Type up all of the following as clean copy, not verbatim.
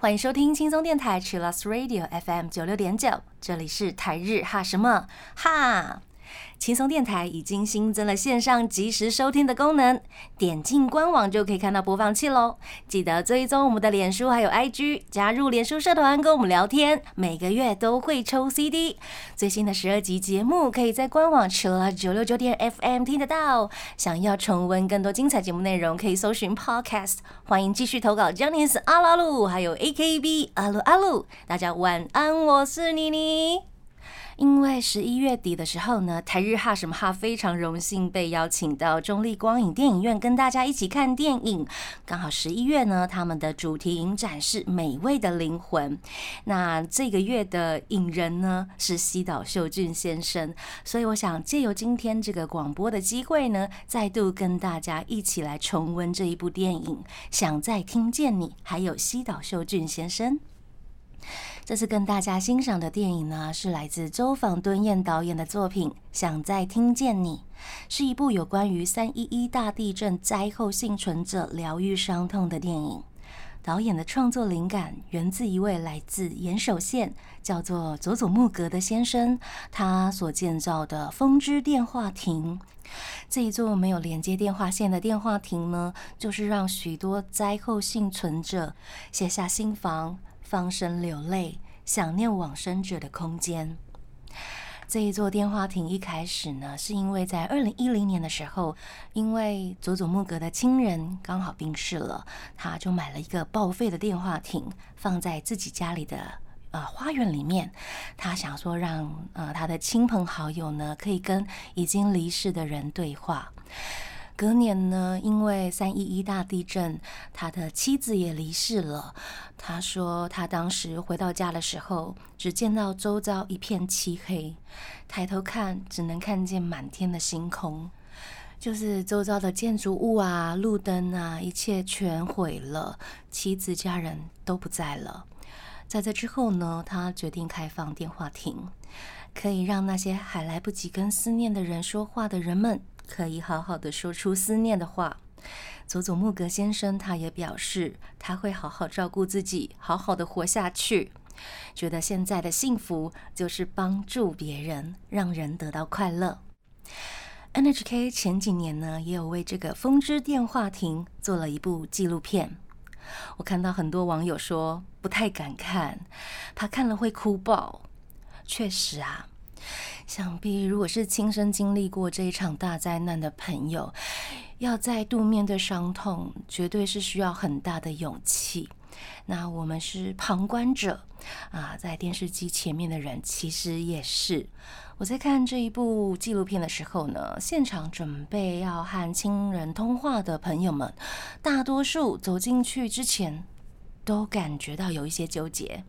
欢迎收听轻松电台 Chillus Radio FM 96.9，这里是台日哈什么哈。轻松电台已经新增了线上即时收听的功能，点进官网就可以看到播放器咯。记得追踪我们的脸书还有 IG， 加入脸书社团跟我们聊天，每个月都会抽 CD。 最新的12集节目可以在官网 Chillus 969.FM 听得到。想要重温更多精彩节目内容，可以搜寻 Podcast。 欢迎继续投稿 Johnny's 阿拉鲁还有 AKB 阿鲁阿鲁。大家晚安，我是妮妮。因为11月底的时候呢，台日哈什么哈非常荣幸被邀请到中立光影电影院跟大家一起看电影。刚好11月呢，他们的主题影展是美味的灵魂。那这个月的影人呢是西岛秀俊先生，所以我想借由今天这个广播的机会呢，再度跟大家一起来重温这一部电影。想再听见你，还有西岛秀俊先生。这次跟大家欣赏的电影呢，是来自周防敦彦导演的作品《想再听见你》，是一部有关于311大地震灾后幸存者疗愈伤痛的电影。导演的创作灵感源自一位来自岩手县叫做佐佐木格的先生，他所建造的风之电话亭。这一座没有连接电话线的电话亭呢，就是让许多灾后幸存者写下心房，放声流泪，想念往生者的空间。这一座电话亭一开始呢，是因为在2010年的时候，因为佐佐木格的亲人刚好病逝了，他就买了一个报废的电话亭，放在自己家里的花园里面。他想说让他的亲朋好友呢，可以跟已经离世的人对话。隔年呢，因为311大地震，他的妻子也离世了。他说他当时回到家的时候，只见到周遭一片漆黑，抬头看只能看见满天的星空，就是周遭的建筑物啊、路灯啊，一切全毁了，妻子家人都不在了。在这之后呢，他决定开放电话亭，可以让那些还来不及跟思念的人说话的人们，可以好好的说出思念的话。佐佐木格先生他也表示，他会好好照顾自己，好好的活下去，觉得现在的幸福就是帮助别人，让人得到快乐。NHK 前几年呢，也有为这个风之电话亭做了一部纪录片。我看到很多网友说不太敢看，怕看了会哭爆。确实啊，想必如果是亲身经历过这一场大灾难的朋友，要再度面对伤痛，绝对是需要很大的勇气。那我们是旁观者啊，在电视机前面的人其实也是。我在看这一部纪录片的时候呢，现场准备要和亲人通话的朋友们，大多数走进去之前都感觉到有一些纠结。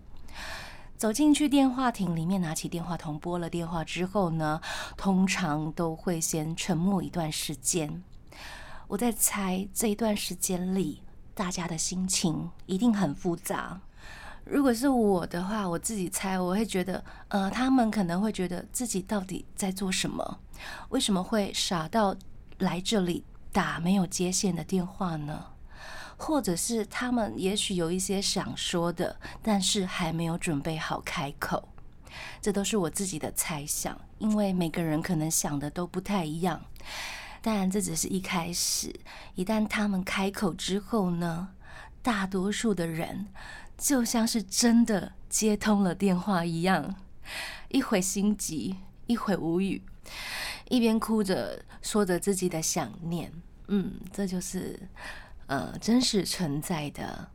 走进去电话亭里面，拿起电话筒拨了电话之后呢，通常都会先沉默一段时间。我在猜，这一段时间里大家的心情一定很复杂。如果是我的话，我自己猜我会觉得他们可能会觉得自己到底在做什么，为什么会傻到来这里打没有接线的电话呢？或者是他们也许有一些想说的，但是还没有准备好开口。这都是我自己的猜想，因为每个人可能想的都不太一样。当然这只是一开始，一旦他们开口之后呢，大多数的人就像是真的接通了电话一样，一会心急，一会无语，一边哭着说着自己的想念。这就是真实存在的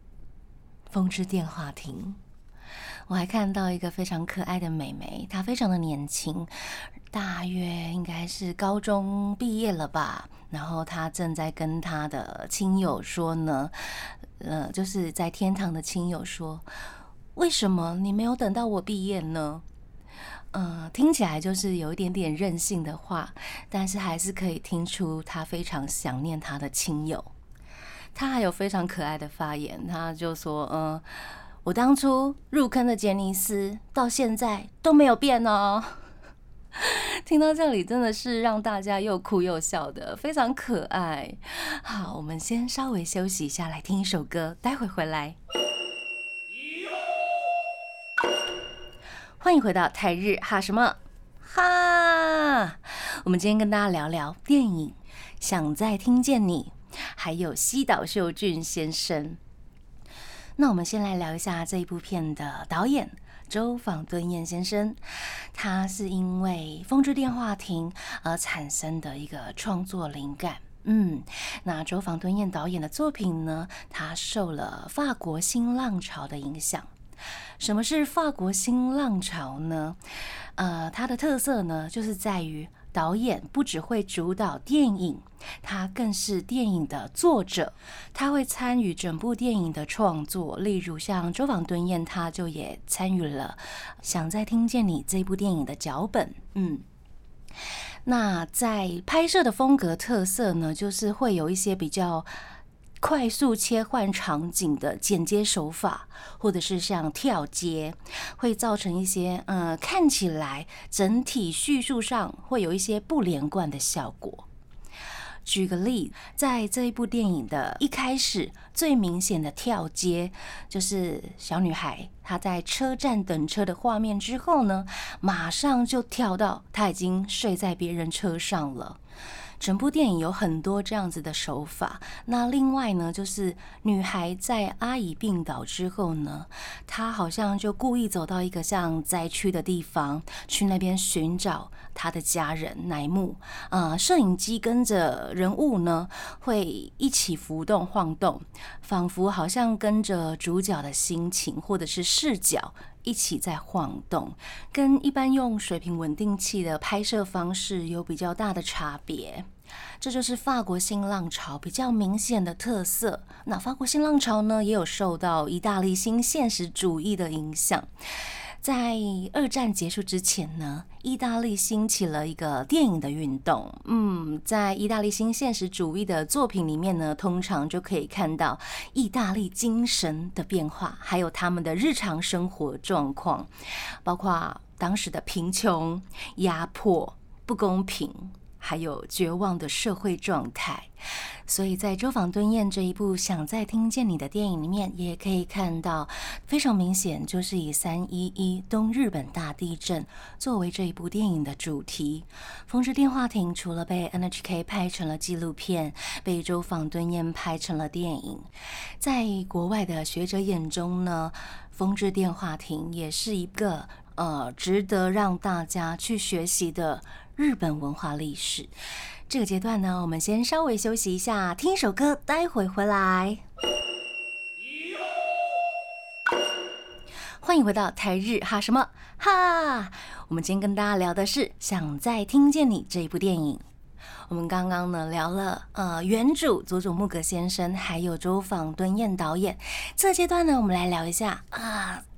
风之电话亭。我还看到一个非常可爱的妹妹，她非常的年轻，大约应该是高中毕业了吧。然后她正在跟她的亲友说呢，就是在天堂的亲友说，为什么你没有等到我毕业呢？听起来就是有一点点任性的话，但是还是可以听出她非常想念她的亲友。他还有非常可爱的发言，他就说我当初入坑的杰尼斯到现在都没有变哦。听到这里真的是让大家又哭又笑的，非常可爱。好，我们先稍微休息一下，来听一首歌，待会回来。欢迎回到台日哈什么哈，我们今天跟大家聊聊电影《想再听见你》，还有西岛秀俊先生。那我们先来聊一下这一部片的导演周访敦彦先生，他是因为《风之电话亭》而产生的一个创作灵感。那周访敦彦导演的作品呢，他受了法国新浪潮的影响。什么是法国新浪潮呢？它的特色呢，就是在于导演不只会主导电影，他更是电影的作者，他会参与整部电影的创作。例如像周访敦彦，他就也参与了《想再听见你》这部电影的脚本。那在拍摄的风格特色呢，就是会有一些比较快速切换场景的剪接手法，或者是像跳接，会造成一些看起来整体叙述上会有一些不连贯的效果。举个例，在这一部电影的一开始，最明显的跳接就是小女孩她在车站等车的画面之后呢，马上就跳到她已经睡在别人车上了。整部电影有很多这样子的手法。那另外呢，就是女孩在阿姨病倒之后呢，她好像就故意走到一个像灾区的地方，去那边寻找她的家人乃木。摄影机跟着人物呢，会一起浮动晃动，仿佛好像跟着主角的心情或者是视角一起在晃动，跟一般用水平稳定器的拍摄方式有比较大的差别。这就是法国新浪潮比较明显的特色。那法国新浪潮呢，也有受到意大利新现实主义的影响。在二战结束之前呢，意大利兴起了一个电影的运动。在意大利新现实主义的作品里面呢，通常就可以看到意大利精神的变化，还有他们的日常生活状况，包括当时的贫穷、压迫、不公平，还有绝望的社会状态。所以在周访敦彦这一部《想再听见你》的电影里面，也可以看到非常明显，就是以311东日本大地震作为这一部电影的主题。《风之电话亭》除了被 NHK 拍成了纪录片，被周访敦彦拍成了电影。在国外的学者眼中呢，《风之电话亭》也是一个值得让大家去学习的日本文化历史。这个阶段呢，我们先稍微休息一下，听一首歌，待会回来。欢迎回到台日哈什么哈，我们今天跟大家聊的是《想再听见你》这一部电影。我们刚刚呢聊了原主佐佐木格先生，还有周访敦彦导演。这个阶段呢，我们来聊一下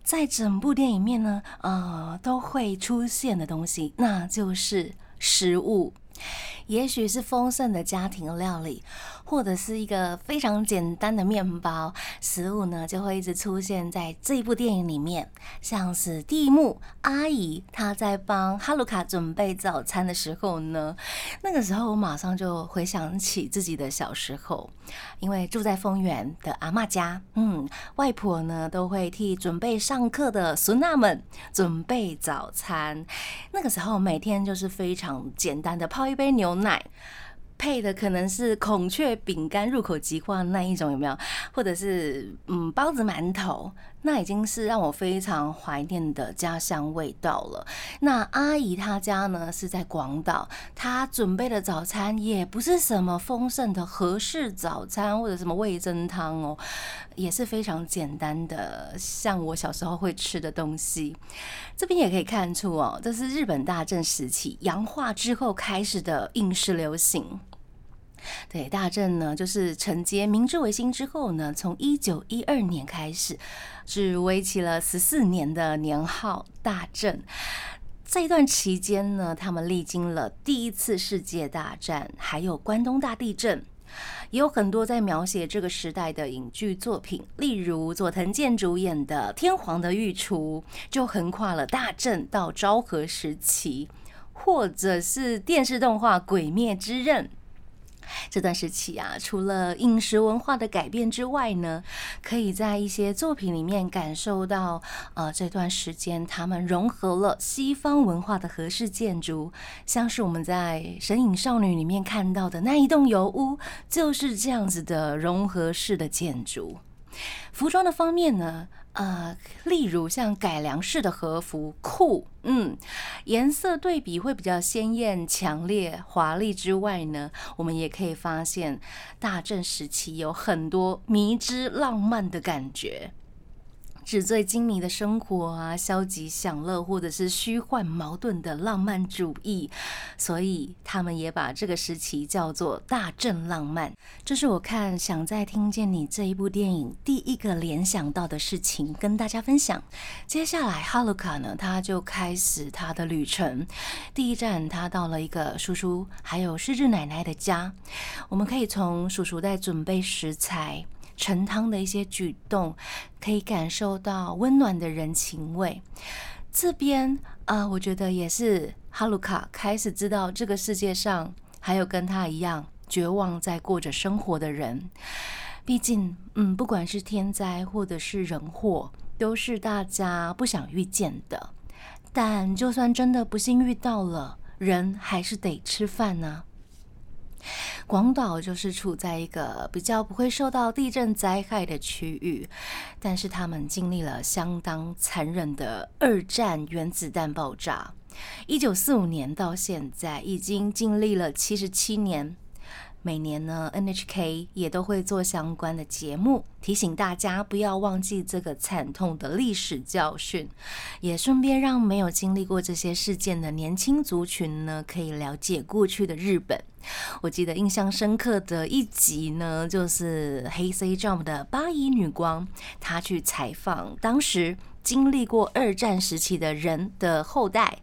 在整部电影面呢，都会出现的东西，那就是食物。也许是丰盛的家庭料理，或者是一个非常简单的面包，食物呢就会一直出现在这一部电影里面。像是第一幕，阿姨她在帮哈鲁卡准备早餐的时候呢，那个时候我马上就回想起自己的小时候，因为住在丰原的阿嬷家，外婆呢都会替准备上课的孙娜们准备早餐。那个时候每天就是非常简单的泡一杯牛奶，配的可能是孔雀饼干入口即化那一种，有没有？或者是包子馒头，那已经是让我非常怀念的家乡味道了。那阿姨她家呢是在广岛，她准备的早餐也不是什么丰盛的和式早餐或者什么味噌汤哦，也是非常简单的，像我小时候会吃的东西。这边也可以看出哦，这是日本大正时期洋化之后开始的饮食流行。对，大正呢就是承接明治维新之后呢，从1912年开始，只为期了14年的年号大正。这一段期间呢，他们历经了第一次世界大战，还有关东大地震，也有很多在描写这个时代的影剧作品，例如佐藤健主演的《天皇的御厨》就横跨了大正到昭和时期。或者是电视动画《鬼灭之刃》。这段时期啊，除了饮食文化的改变之外呢，可以在一些作品里面感受到，这段时间他们融合了西方文化的和式建筑，像是我们在《神隐少女》里面看到的那一栋油屋，就是这样子的融合式的建筑。服装的方面呢，例如像改良式的和服裤，颜色对比会比较鲜艳、强烈、华丽之外呢，我们也可以发现大正时期有很多迷之浪漫的感觉，纸醉金迷的生活啊，消极享乐或者是虚幻矛盾的浪漫主义，所以他们也把这个时期叫做大正浪漫。这是我看《想再听见你》这一部电影第一个联想到的事情，跟大家分享。接下来哈鲁卡呢，他就开始他的旅程。第一站他到了一个叔叔还有失智奶奶的家，我们可以从叔叔在准备食材盛汤的一些举动，可以感受到温暖的人情味。这边我觉得也是哈鲁卡开始知道这个世界上还有跟他一样绝望在过着生活的人。毕竟，不管是天灾或者是人祸，都是大家不想遇见的。但就算真的不幸遇到了，人还是得吃饭啊。广岛就是处在一个比较不会受到地震灾害的区域，但是他们经历了相当残忍的二战原子弹爆炸，1945年到现在已经经历了77年。每年呢 NHK 也都会做相关的节目，提醒大家不要忘记这个惨痛的历史教训，也顺便让没有经历过这些事件的年轻族群呢，可以了解过去的日本。我记得印象深刻的一集呢，就是黑 Jump 的八一女光，她去采访当时经历过二战时期的人的后代，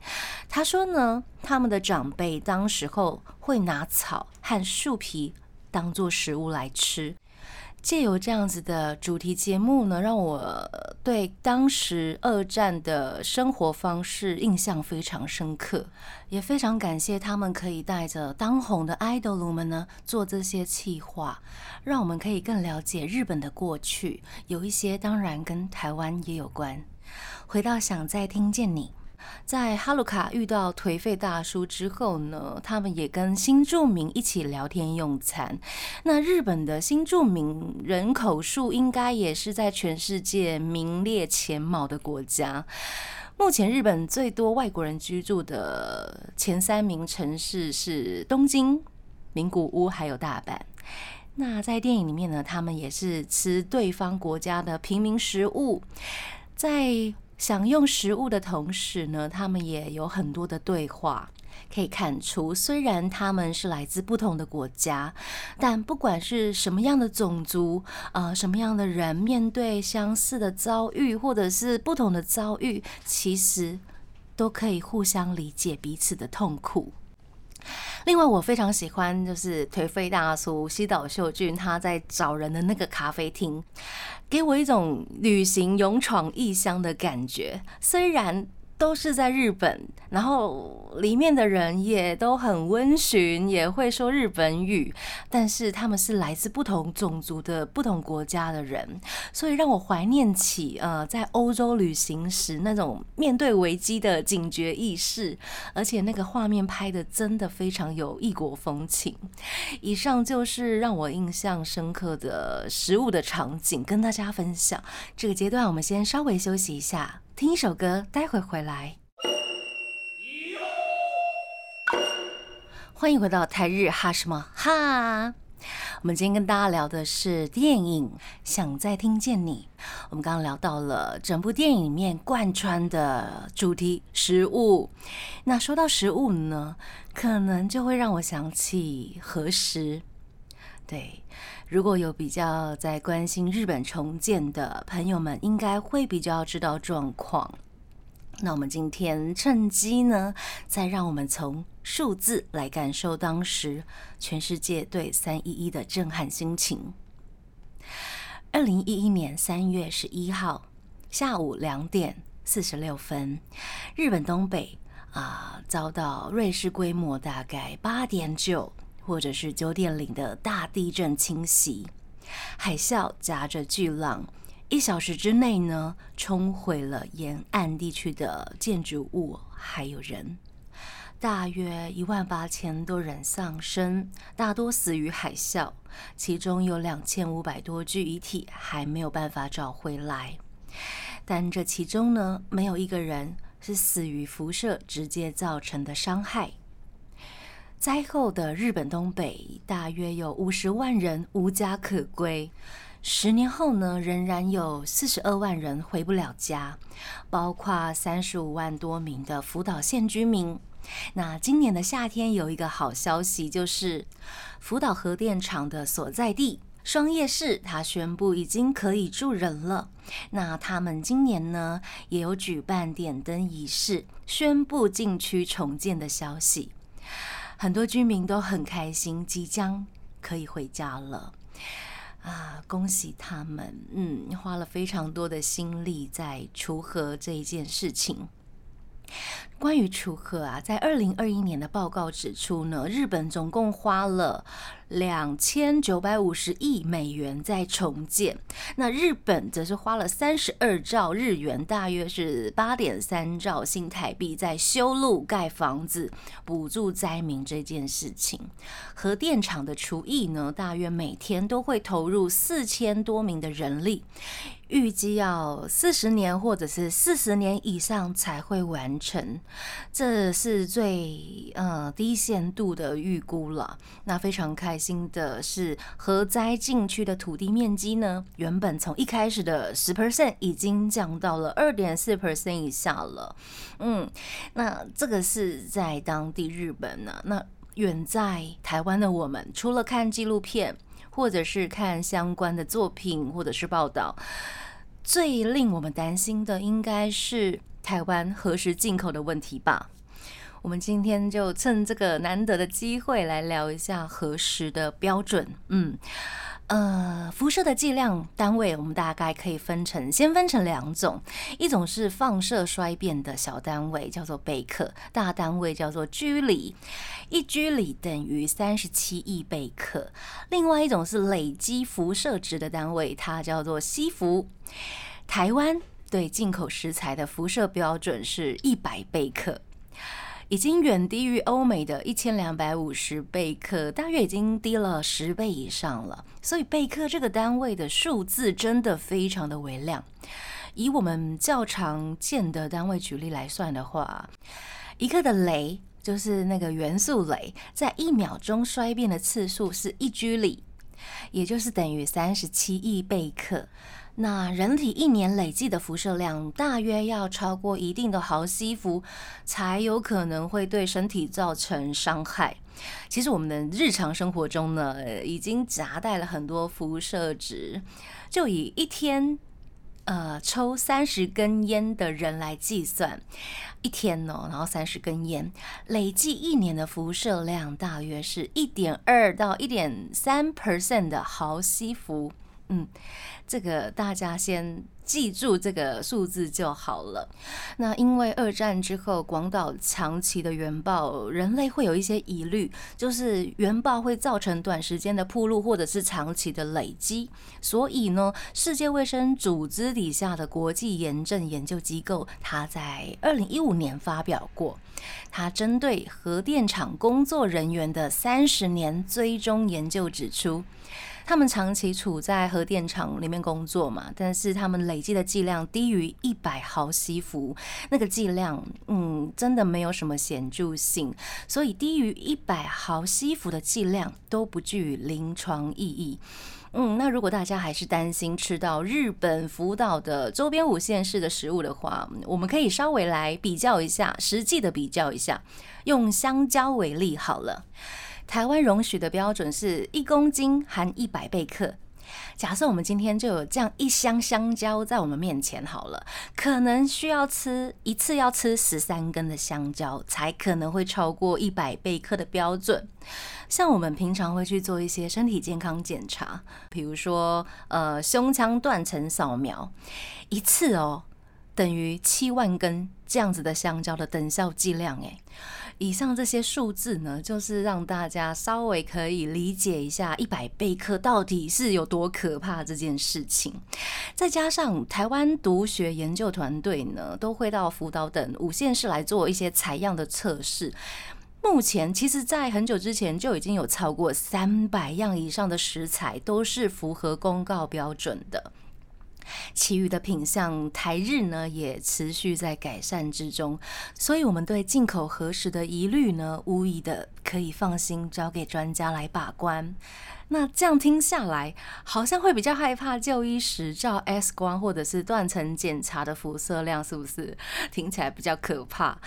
他说呢，他们的长辈当时候会拿草和树皮当做食物来吃。借由这样子的主题节目呢，让我对当时二战的生活方式印象非常深刻，也非常感谢他们可以带着当红的 idol 们呢做这些企划，让我们可以更了解日本的过去，有一些当然跟台湾也有关。回到《想再听见你》，在哈鲁卡遇到颓废大叔之后呢，他们也跟新住民一起聊天用餐。那日本的新住民人口数应该也是在全世界名列前茅的国家。目前日本最多外国人居住的前三名城市是东京、名古屋还有大阪。那在电影里面呢，他们也是吃对方国家的平民食物，在享用食物的同时呢，他们也有很多的对话。可以看出虽然他们是来自不同的国家，但不管是什么样的种族，什么样的人，面对相似的遭遇或者是不同的遭遇，其实都可以互相理解彼此的痛苦。另外我非常喜欢就是颓废大叔西岛秀俊他在找人的那个咖啡厅，给我一种旅行勇闯异乡的感觉。虽然都是在日本，然后里面的人也都很温驯，也会说日本语，但是他们是来自不同种族的不同国家的人，所以让我怀念起在欧洲旅行时那种面对危机的警觉意识，而且那个画面拍的真的非常有异国风情。以上就是让我印象深刻的食物的场景跟大家分享。这个阶段我们先稍微休息一下，听一首歌，待会回来。欢迎回到台日哈什么哈，我们今天跟大家聊的是电影《想再听见你》。我们刚刚聊到了整部电影里面贯穿的主题食物。那说到食物呢，可能就会让我想起和食。对，如果有比较在关心日本重建的朋友们，应该会比较知道状况。那我们今天趁机呢，再让我们从数字来感受当时全世界对311的震撼心情。2011年3月11号下午2点46分，日本东北遭到瑞士规模大概 8.9 或者是 9.0 的大地震侵袭，海啸夹着巨浪，1小时之内呢冲毁了沿岸地区的建筑物还有人，大约18000多人丧生，大多死于海啸，其中有2500多具遗体还没有办法找回来。但这其中呢，没有一个人是死于辐射直接造成的伤害。灾后的日本东北，大约有50万人无家可归。10年后呢，仍然有42万人回不了家，包括35万多名的福岛县居民。那今年的夏天有一个好消息，就是福岛核电厂的所在地双叶市，它宣布已经可以住人了。那他们今年呢也有举办点灯仪式，宣布禁区重建的消息，很多居民都很开心，即将可以回家了啊！恭喜他们，花了非常多的心力在除核这一件事情。关于除核啊，在2021年的报告指出呢，日本总共花了2950亿美元在重建，那日本则是花了32兆日元，大约是8.3兆新台币在修路、盖房子、补助灾民这件事情。核电厂的除役呢，大约每天都会投入4000多名的人力，预计要40年或者是40年以上才会完成，这是最低限度的预估了。那非常开心的是，核灾禁区的土地面积呢，原本从一开始的 10% 已经降到了 2.4% 以下了。那这个是在当地日本呢，那远在台湾的我们，除了看纪录片或者是看相关的作品或者是报道，最令我们担心的应该是台湾何时进口的问题吧。我们今天就趁这个难得的机会来聊一下核食的标准。辐射的计量单位我们大概可以分成2种，一种是放射衰变的小单位叫做贝克，大单位叫做居里，1居里等于37亿贝克。另外一种是累积辐射值的单位，它叫做西弗。台湾对进口食材的辐射标准是100贝克，已经远低于欧美的1250贝克，大约已经低了10倍以上了。所以贝克这个单位的数字真的非常的微量。以我们较常见的单位举例来算的话，1克的雷，就是那个元素雷，在1秒钟衰变的次数是1居里，也就是等于37亿贝克。那人体1年累计的辐射量大约要超过一定的毫西弗，才有可能会对身体造成伤害。其实我们的日常生活中呢，已经夹带了很多辐射值。就以一天抽30根烟的人来计算，一天哦，然后30根烟，累计1年的辐射量大约是 1.2 到 1.3% 的毫西弗。这个大家先记住这个数字就好了。那因为2战之后广岛长期的原爆，人类会有一些疑虑，就是原爆会造成短时间的暴露或者是长期的累积，所以呢，世界卫生组织底下的国际炎症研究机构，它在2015年发表过，它针对核电厂工作人员的30年追踪研究指出，他们长期处在核电厂里面工作嘛，但是他们累计的剂量低于100毫西弗，那个剂量真的没有什么显著性，所以低于100毫西弗的剂量都不具临床意义。那如果大家还是担心吃到日本福岛的周边5县市的食物的话，我们可以稍微来比较一下，实际的比较一下，用香蕉为例好了。台湾容许的标准是1公斤含100贝克。假设我们今天就有这样一箱香蕉在我们面前好了，可能需要一次要吃13根的香蕉，才可能会超过100贝克的标准。像我们平常会去做一些身体健康检查，比如说胸腔断层扫描，一次哦等于7万根这样子的香蕉的等效剂量哎。以上这些数字呢，就是让大家稍微可以理解一下100倍克到底是有多可怕这件事情。再加上台湾毒学研究团队呢，都会到福岛等五县市来做一些采样的测试。目前其实在很久之前就已经有超过300样以上的食材都是符合公告标准的，其余的品项台日呢也持续在改善之中，所以我们对进口核食的疑虑呢，无疑的可以放心交给专家来把关。那这样听下来，好像会比较害怕就医时照 X 光或者是断层检查的辐射量，是不是听起来比较可怕？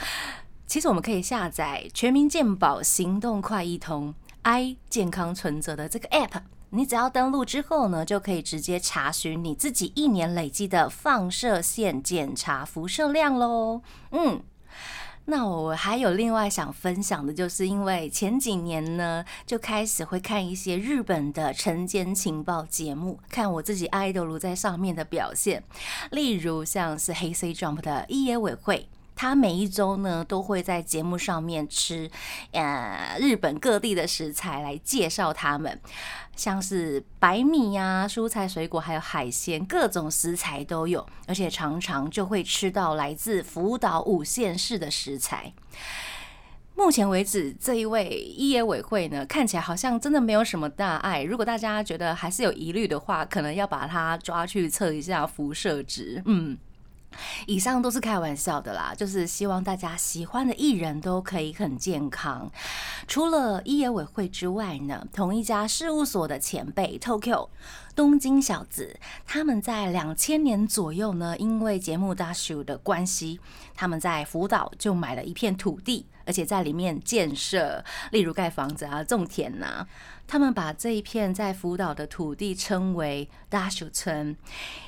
其实我们可以下载全民健保行动快易通 i 健康存折的这个 App， 你只要登录之后呢，就可以直接查询你自己一年累积的放射线检查辐射量咯。那我还有另外想分享的，就是因为前几年呢就开始会看一些日本的晨间情报节目，看我自己 idol 在上面的表现，例如像是黑 Jump 的一野委会，他每一周呢都会在节目上面吃日本各地的食材来介绍他们，像是白米啊、蔬菜水果还有海鲜，各种食材都有，而且常常就会吃到来自福岛五县市的食材。目前为止，这一位一野委会呢，看起来好像真的没有什么大碍。如果大家觉得还是有疑虑的话，可能要把他抓去测一下辐射值。以上都是开玩笑的啦，就是希望大家喜欢的艺人都可以很健康。除了一野委会之外呢，同一家事务所的前辈 TOKIO 东京小子，他们在2000年左右呢，因为节目大秀的关系，他们在福岛就买了一片土地，而且在里面建设，例如盖房子啊、种田啊。他们把这一片在福岛的土地称为大秀村。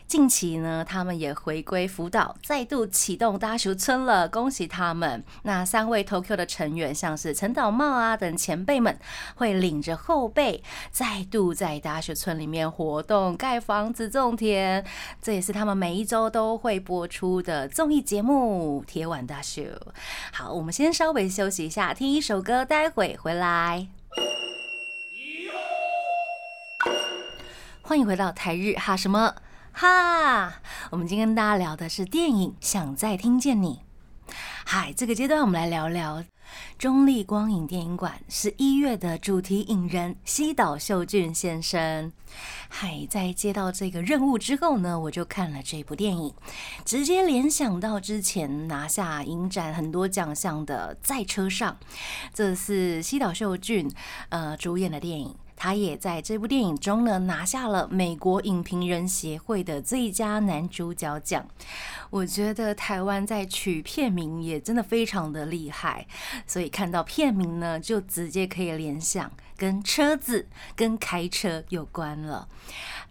近期呢，他们也回归福岛，再度启动大秀村了，恭喜他们！那三位 TOKIO 的成员，像是陈岛茂啊等前辈们，会领着后辈再度在大秀村里面活动、盖房子、种田。这也是他们每一周都会播出的综艺节目《铁腕大秀》。好，我们先稍微休息一下，听一首歌，待会回来。欢迎回到台日哈什么哈，我们今天跟大家聊的是电影《想再听见你》。嗨，这个阶段我们来聊聊中立光影电影馆11月的主题影人西岛秀俊先生。嗨，在接到这个任务之后呢，我就看了这部电影，直接联想到之前拿下影展很多奖项的《在车上》，这是西岛秀俊主演的电影。他也在这部电影中呢拿下了美国影评人协会的最佳男主角奖。我觉得台湾在取片名也真的非常的厉害，所以看到片名呢就直接可以联想跟车子、跟开车有关了。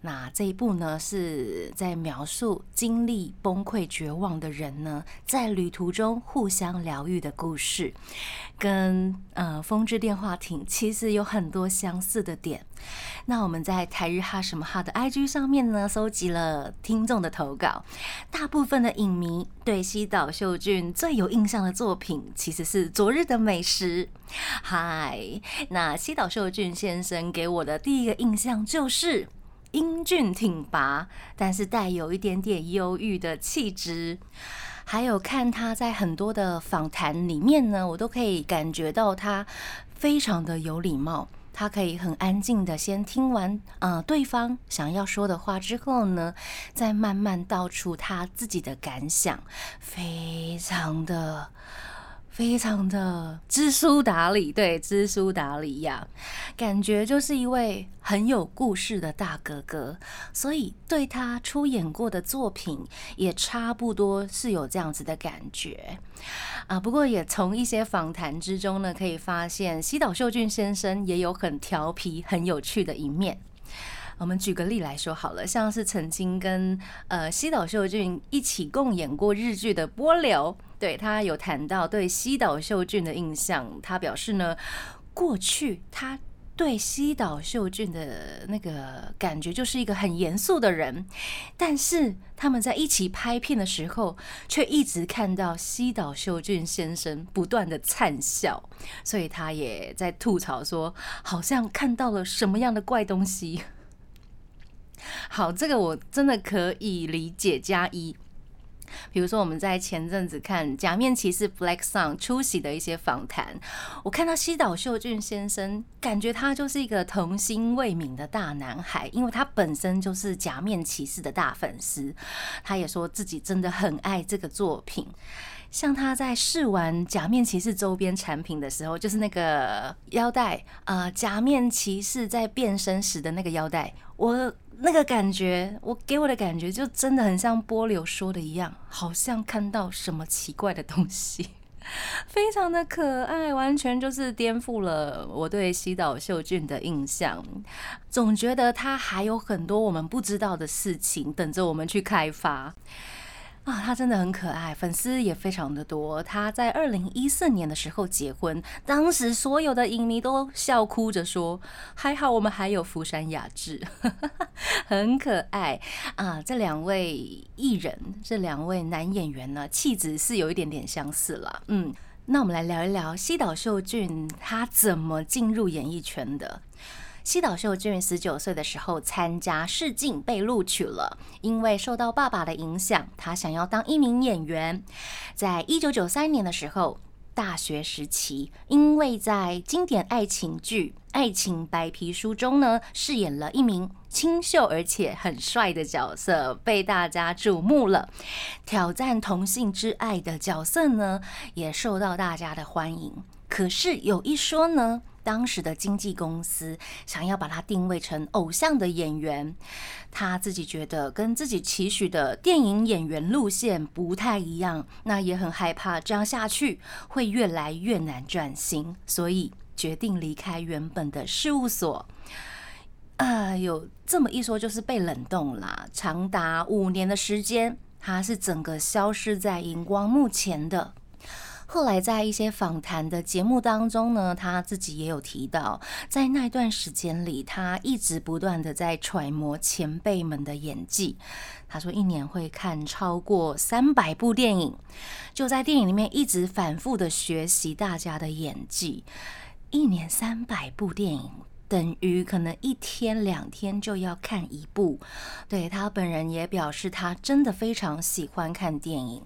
那这一部呢是在描述经历崩溃绝望的人呢在旅途中互相疗愈的故事，跟风之电话亭其实有很多相似的点。那我们在台日哈什么哈的 IG 上面呢，搜集了听众的投稿，大部分的影迷对西岛秀俊最有印象的作品其实是《昨日的美食》。嗨，那西岛秀俊先生给我的第一个印象就是英俊挺拔，但是带有一点点忧郁的气质。还有看他在很多的访谈里面呢，我都可以感觉到他非常的有礼貌。他可以很安静的先听完对方想要说的话之后呢，再慢慢道出他自己的感想，非常的知书达理。对，知书达理呀，感觉就是一位很有故事的大哥哥，所以对他出演过的作品也差不多是有这样子的感觉啊。不过也从一些访谈之中呢，可以发现西岛秀俊先生也有很调皮、很有趣的一面。我们举个例来说好了，像是曾经跟西岛秀俊一起共演过日剧的波流，对，他有谈到对西岛秀俊的印象，他表示呢，过去他对西岛秀俊的那个感觉就是一个很严肃的人，但是他们在一起拍片的时候，却一直看到西岛秀俊先生不断的灿笑，所以他也在吐槽说，好像看到了什么样的怪东西。好，这个我真的可以理解加一。比如说我们在前阵子看假面骑士 Black Sun 出席的一些访谈，我看到西岛秀俊先生，感觉他就是一个童心未泯的大男孩，因为他本身就是假面骑士的大粉丝，他也说自己真的很爱这个作品。像他在试玩假面骑士周边产品的时候，就是那个腰带，假面骑士在变身时的那个腰带，我那个感觉，我给我的感觉就真的很像波流说的一样，好像看到什么奇怪的东西，非常的可爱，完全就是颠覆了我对西岛秀俊的印象。总觉得他还有很多我们不知道的事情等着我们去开发啊，他真的很可爱，粉丝也非常的多。他在2014年的时候结婚，当时所有的影迷都笑哭着说：“还好我们还有福山雅治，很可爱啊。”这两位艺人，这两位男演员呢，气质是有一点点相似了。嗯，那我们来聊一聊西岛秀俊他怎么进入演艺圈的。西岛秀俊19岁的时候参加试镜被录取了，因为受到爸爸的影响，他想要当一名演员。在1993年的时候，大学时期，因为在经典爱情剧《爱情白皮书》中呢，饰演了一名清秀而且很帅的角色，被大家瞩目了。挑战同性之爱的角色呢，也受到大家的欢迎。可是有一说呢，当时的经纪公司想要把他定位成偶像的演员，他自己觉得跟自己期许的电影演员路线不太一样，那也很害怕这样下去会越来越难转型，所以决定离开原本的事务所。有这么一说就是被冷冻啦，长达5年的时间，他是整个消失在荧光幕前的。后来在一些访谈的节目当中呢，他自己也有提到，在那段时间里，他一直不断的在揣摩前辈们的演技。他说1年会看超过300部电影，就在电影里面一直反复的学习大家的演技。1年300部电影，等于可能1天2天就要看1部。对，他本人也表示他真的非常喜欢看电影。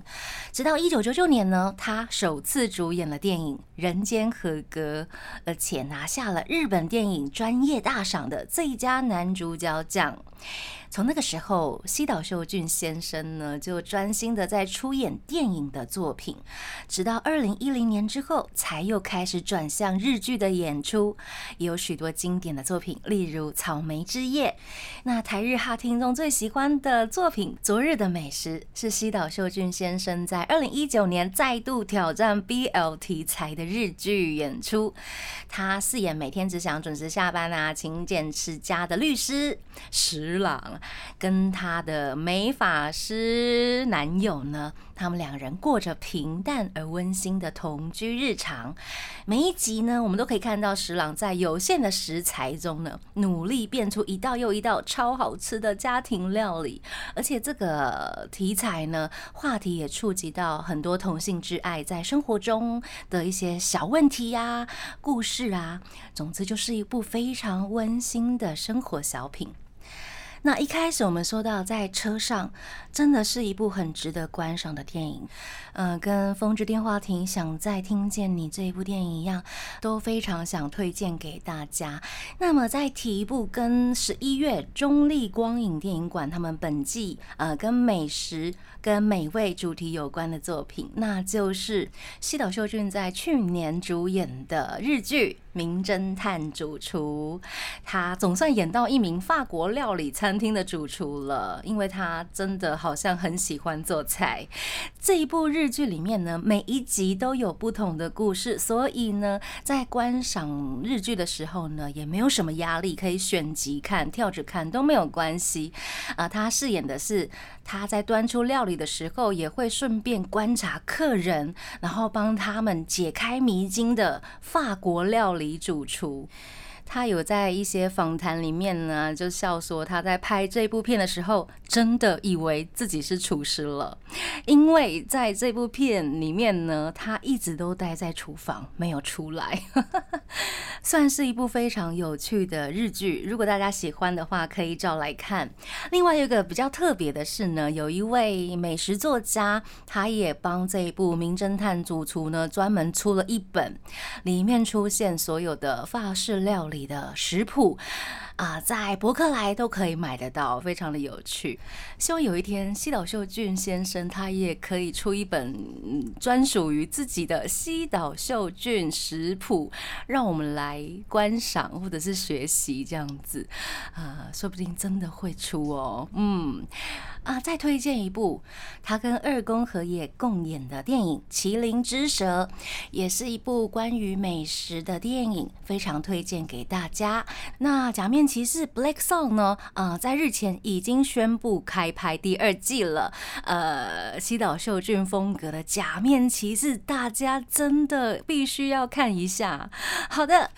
直到1999年呢，他首次主演了电影《人间合格》，而且拿下了日本电影专业大赏的最佳男主角奖。从那个时候，西岛秀俊先生呢就专心的在出演电影的作品，直到2010年之后，才又开始转向日剧的演出，也有许多经典的作品，例如《草莓之夜》。那台日哈听众最喜欢的作品《昨日的美食》是西岛秀俊先生在2019年再度挑战 BL 题材的日剧演出，他饰演每天只想准时下班啊、勤俭持家的律师石朗，跟他的美发师男友呢，他们2人过着平淡而温馨的同居日常。每一集呢，我们都可以看到石朗在有限的食材中呢，努力变出一道又一道超好吃的家庭料理。而且这个题材呢，话题也触及到很多同性之爱在生活中的一些小问题啊、故事啊，总之就是一部非常温馨的生活小品。那一开始我们说到在车上，真的是一部很值得观赏的电影。跟《风之电话亭》《想再听见你》这一部电影一样，都非常想推荐给大家。那么再提一部，跟11月中立光影电影馆他们本季跟美食跟美味主题有关的作品，那就是西岛秀俊在去年主演的日剧《名侦探主厨》。他总算演到一名法国料理餐厅的主厨了，因为他真的好像很喜欢做菜。这一部日剧里面呢，每一集都有不同的故事，所以呢，在观赏日剧的时候呢，也没有什么压力，可以选集看、跳着看都没有关系。他饰演的是他在端出料理的时候，也会顺便观察客人，然后帮他们解开迷津的法国料理主厨。他有在一些访谈里面呢就笑说，他在拍这部片的时候真的以为自己是厨师了，因为在这部片里面呢他一直都待在厨房没有出来算是一部非常有趣的日剧，如果大家喜欢的话可以找来看。另外有一个比较特别的是呢，有一位美食作家，他也帮这一部名侦探主厨呢专门出了一本，里面出现所有的法式料理的食谱啊，在博客来都可以买得到，非常的有趣。希望有一天西岛秀俊先生他也可以出一本专属于自己的西岛秀俊食谱，让我们来观赏或者是学习这样子啊，说不定真的会出哦。再推荐一部他跟二宫和也共演的电影《麒麟之舌》，也是一部关于美食的电影，非常推荐给大家。那假面骑士 Black Song 呢在日前已经宣布开拍第二季了。西岛秀俊风格的假面骑士，大家真的必须要看一下。好的，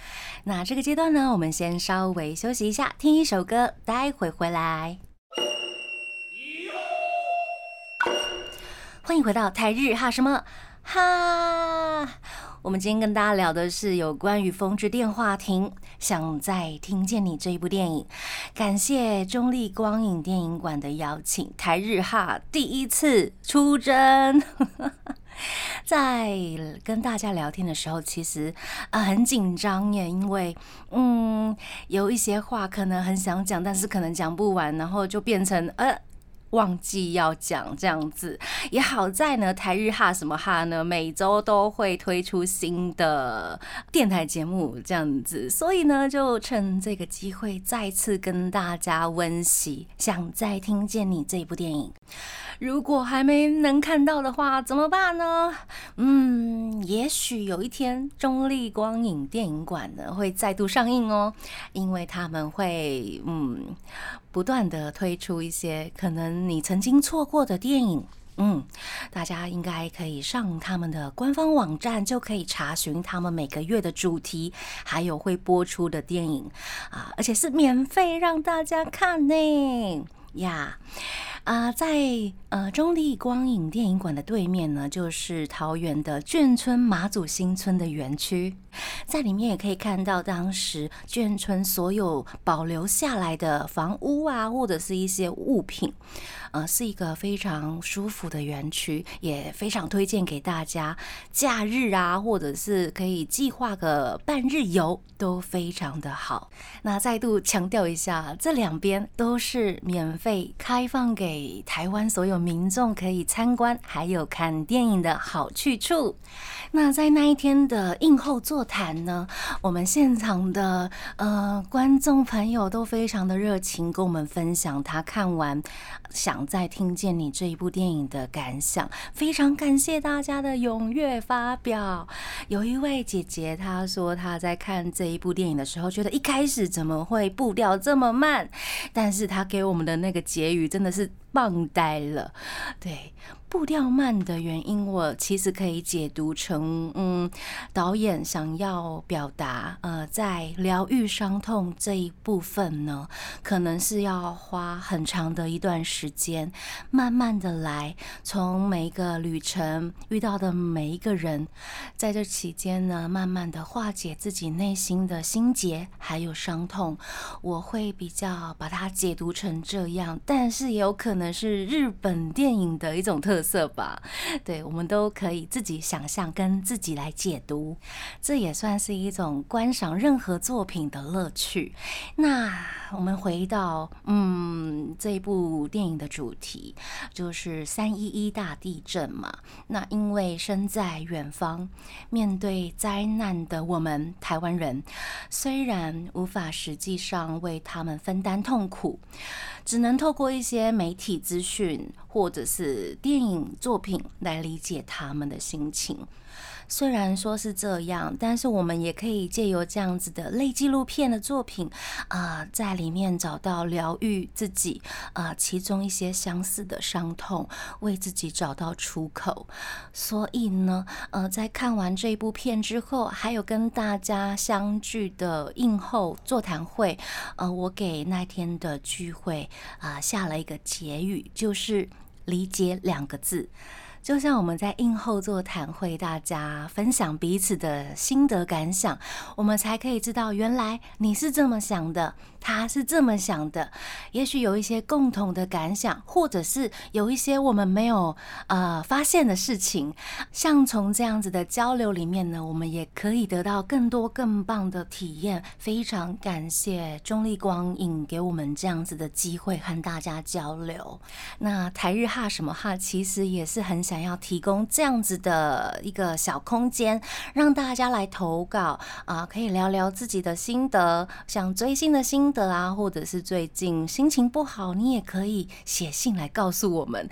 那这个阶段呢，我们先稍微休息一下，听一首歌，待会回来。欢迎回到台日哈什么哈，我们今天跟大家聊的是有关于《风之电话亭》，想再听见你这一部电影，感谢中立光影电影馆的邀请，台日哈第一次出征在跟大家聊天的时候其实很紧张耶，因为有一些话可能很想讲，但是可能讲不完，然后就变成忘记要讲这样子。也好在呢，台日哈什么哈呢，每周都会推出新的电台节目这样子，所以呢就趁这个机会再次跟大家温习想再听见你这一部电影。如果还没能看到的话怎么办呢？也许有一天中立光影电影馆呢会再度上映哦，因为他们会不断的推出一些可能你曾经错过的电影。大家应该可以上他们的官方网站，就可以查询他们每个月的主题，还有会播出的电影啊，而且是免费让大家看呢呀。在中立光影电影馆的对面呢，就是桃园的眷村马祖新村的园区，在里面也可以看到当时眷村所有保留下来的房屋啊，或者是一些物品，是一个非常舒服的园区，也非常推荐给大家，假日啊，或者是可以计划个半日游都非常的好。那再度强调一下，这两边都是免费开放给台湾所有民众可以参观还有看电影的好去处。那在那一天的映后座谈呢，我们现场的观众朋友都非常的热情，跟我们分享他看完想再听见你这一部电影的感想，非常感谢大家的踊跃发表。有一位姐姐她说，她在看这一部电影的时候觉得一开始怎么会步调这么慢，但是她给我们的那个结语真的是棒呆了。对，步调慢的原因我其实可以解读成导演想要表达在疗愈伤痛这一部分呢，可能是要花很长的一段时间，慢慢的来，从每一个旅程遇到的每一个人，在这期间呢慢慢的化解自己内心的心结还有伤痛，我会比较把它解读成这样，但是也有可能是日本电影的一种特色吧。对，我们都可以自己想象跟自己来解读，这也算是一种观赏任何作品的乐趣。那我们回到这一部电影的主题，就是311大地震嘛。那因为身在远方，面对灾难的我们台湾人，虽然无法实际上为他们分担痛苦，只能透过一些媒体资讯或者是电影作品来理解他们的心情。虽然说是这样，但是我们也可以借由这样子的类纪录片的作品在里面找到疗愈自己其中一些相似的伤痛，为自己找到出口。所以呢在看完这一部片之后，还有跟大家相聚的映后座谈会，我给那天的聚会下了一个结语，就是理解2个字。就像我们在映后座谈会大家分享彼此的心得感想，我们才可以知道原来你是这么想的，他是这么想的，也许有一些共同的感想，或者是有一些我们没有发现的事情。像从这样子的交流里面呢，我们也可以得到更多更棒的体验。非常感谢中立光影给我们这样子的机会和大家交流。那台日哈什么哈其实也是很想要提供这样子的一个小空间，让大家来投稿可以聊聊自己的心得，想追星的心得或者是最近心情不好，你也可以写信来告诉我们，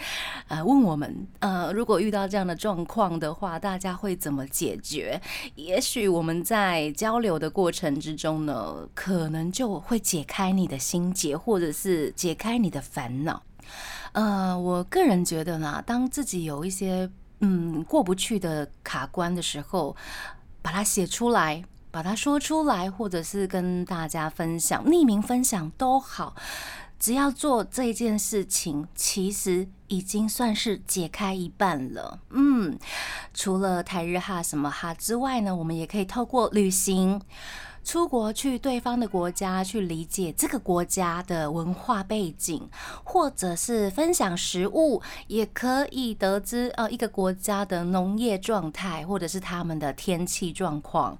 问我们如果遇到这样的状况的话，大家会怎么解决？也许我们在交流的过程之中呢，可能就会解开你的心结，或者是解开你的烦恼。我个人觉得呢，当自己有一些过不去的卡关的时候，把它写出来，把它说出来，或者是跟大家分享，匿名分享都好，只要做这件事情，其实已经算是解开一半了。除了台日哈什么哈之外呢，我们也可以透过旅行出国，去对方的国家，去理解这个国家的文化背景，或者是分享食物，也可以得知一个国家的农业状态，或者是他们的天气状况。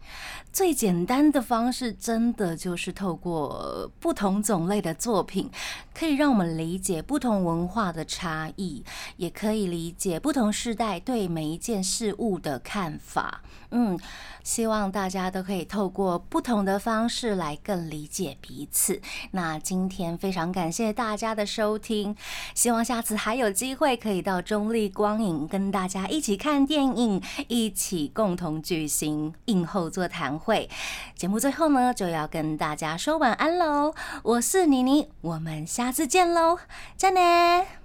最简单的方式，真的就是透过不同种类的作品，可以让我们理解不同文化的差异，也可以理解不同世代对每一件事物的看法。希望大家都可以透过不同的方式来更理解彼此。那今天非常感谢大家的收听，希望下次还有机会可以到中立光影跟大家一起看电影，一起共同举行映后座谈会。节目最后呢，就要跟大家说晚安喽，我是妮妮，我们下次见喽，再见。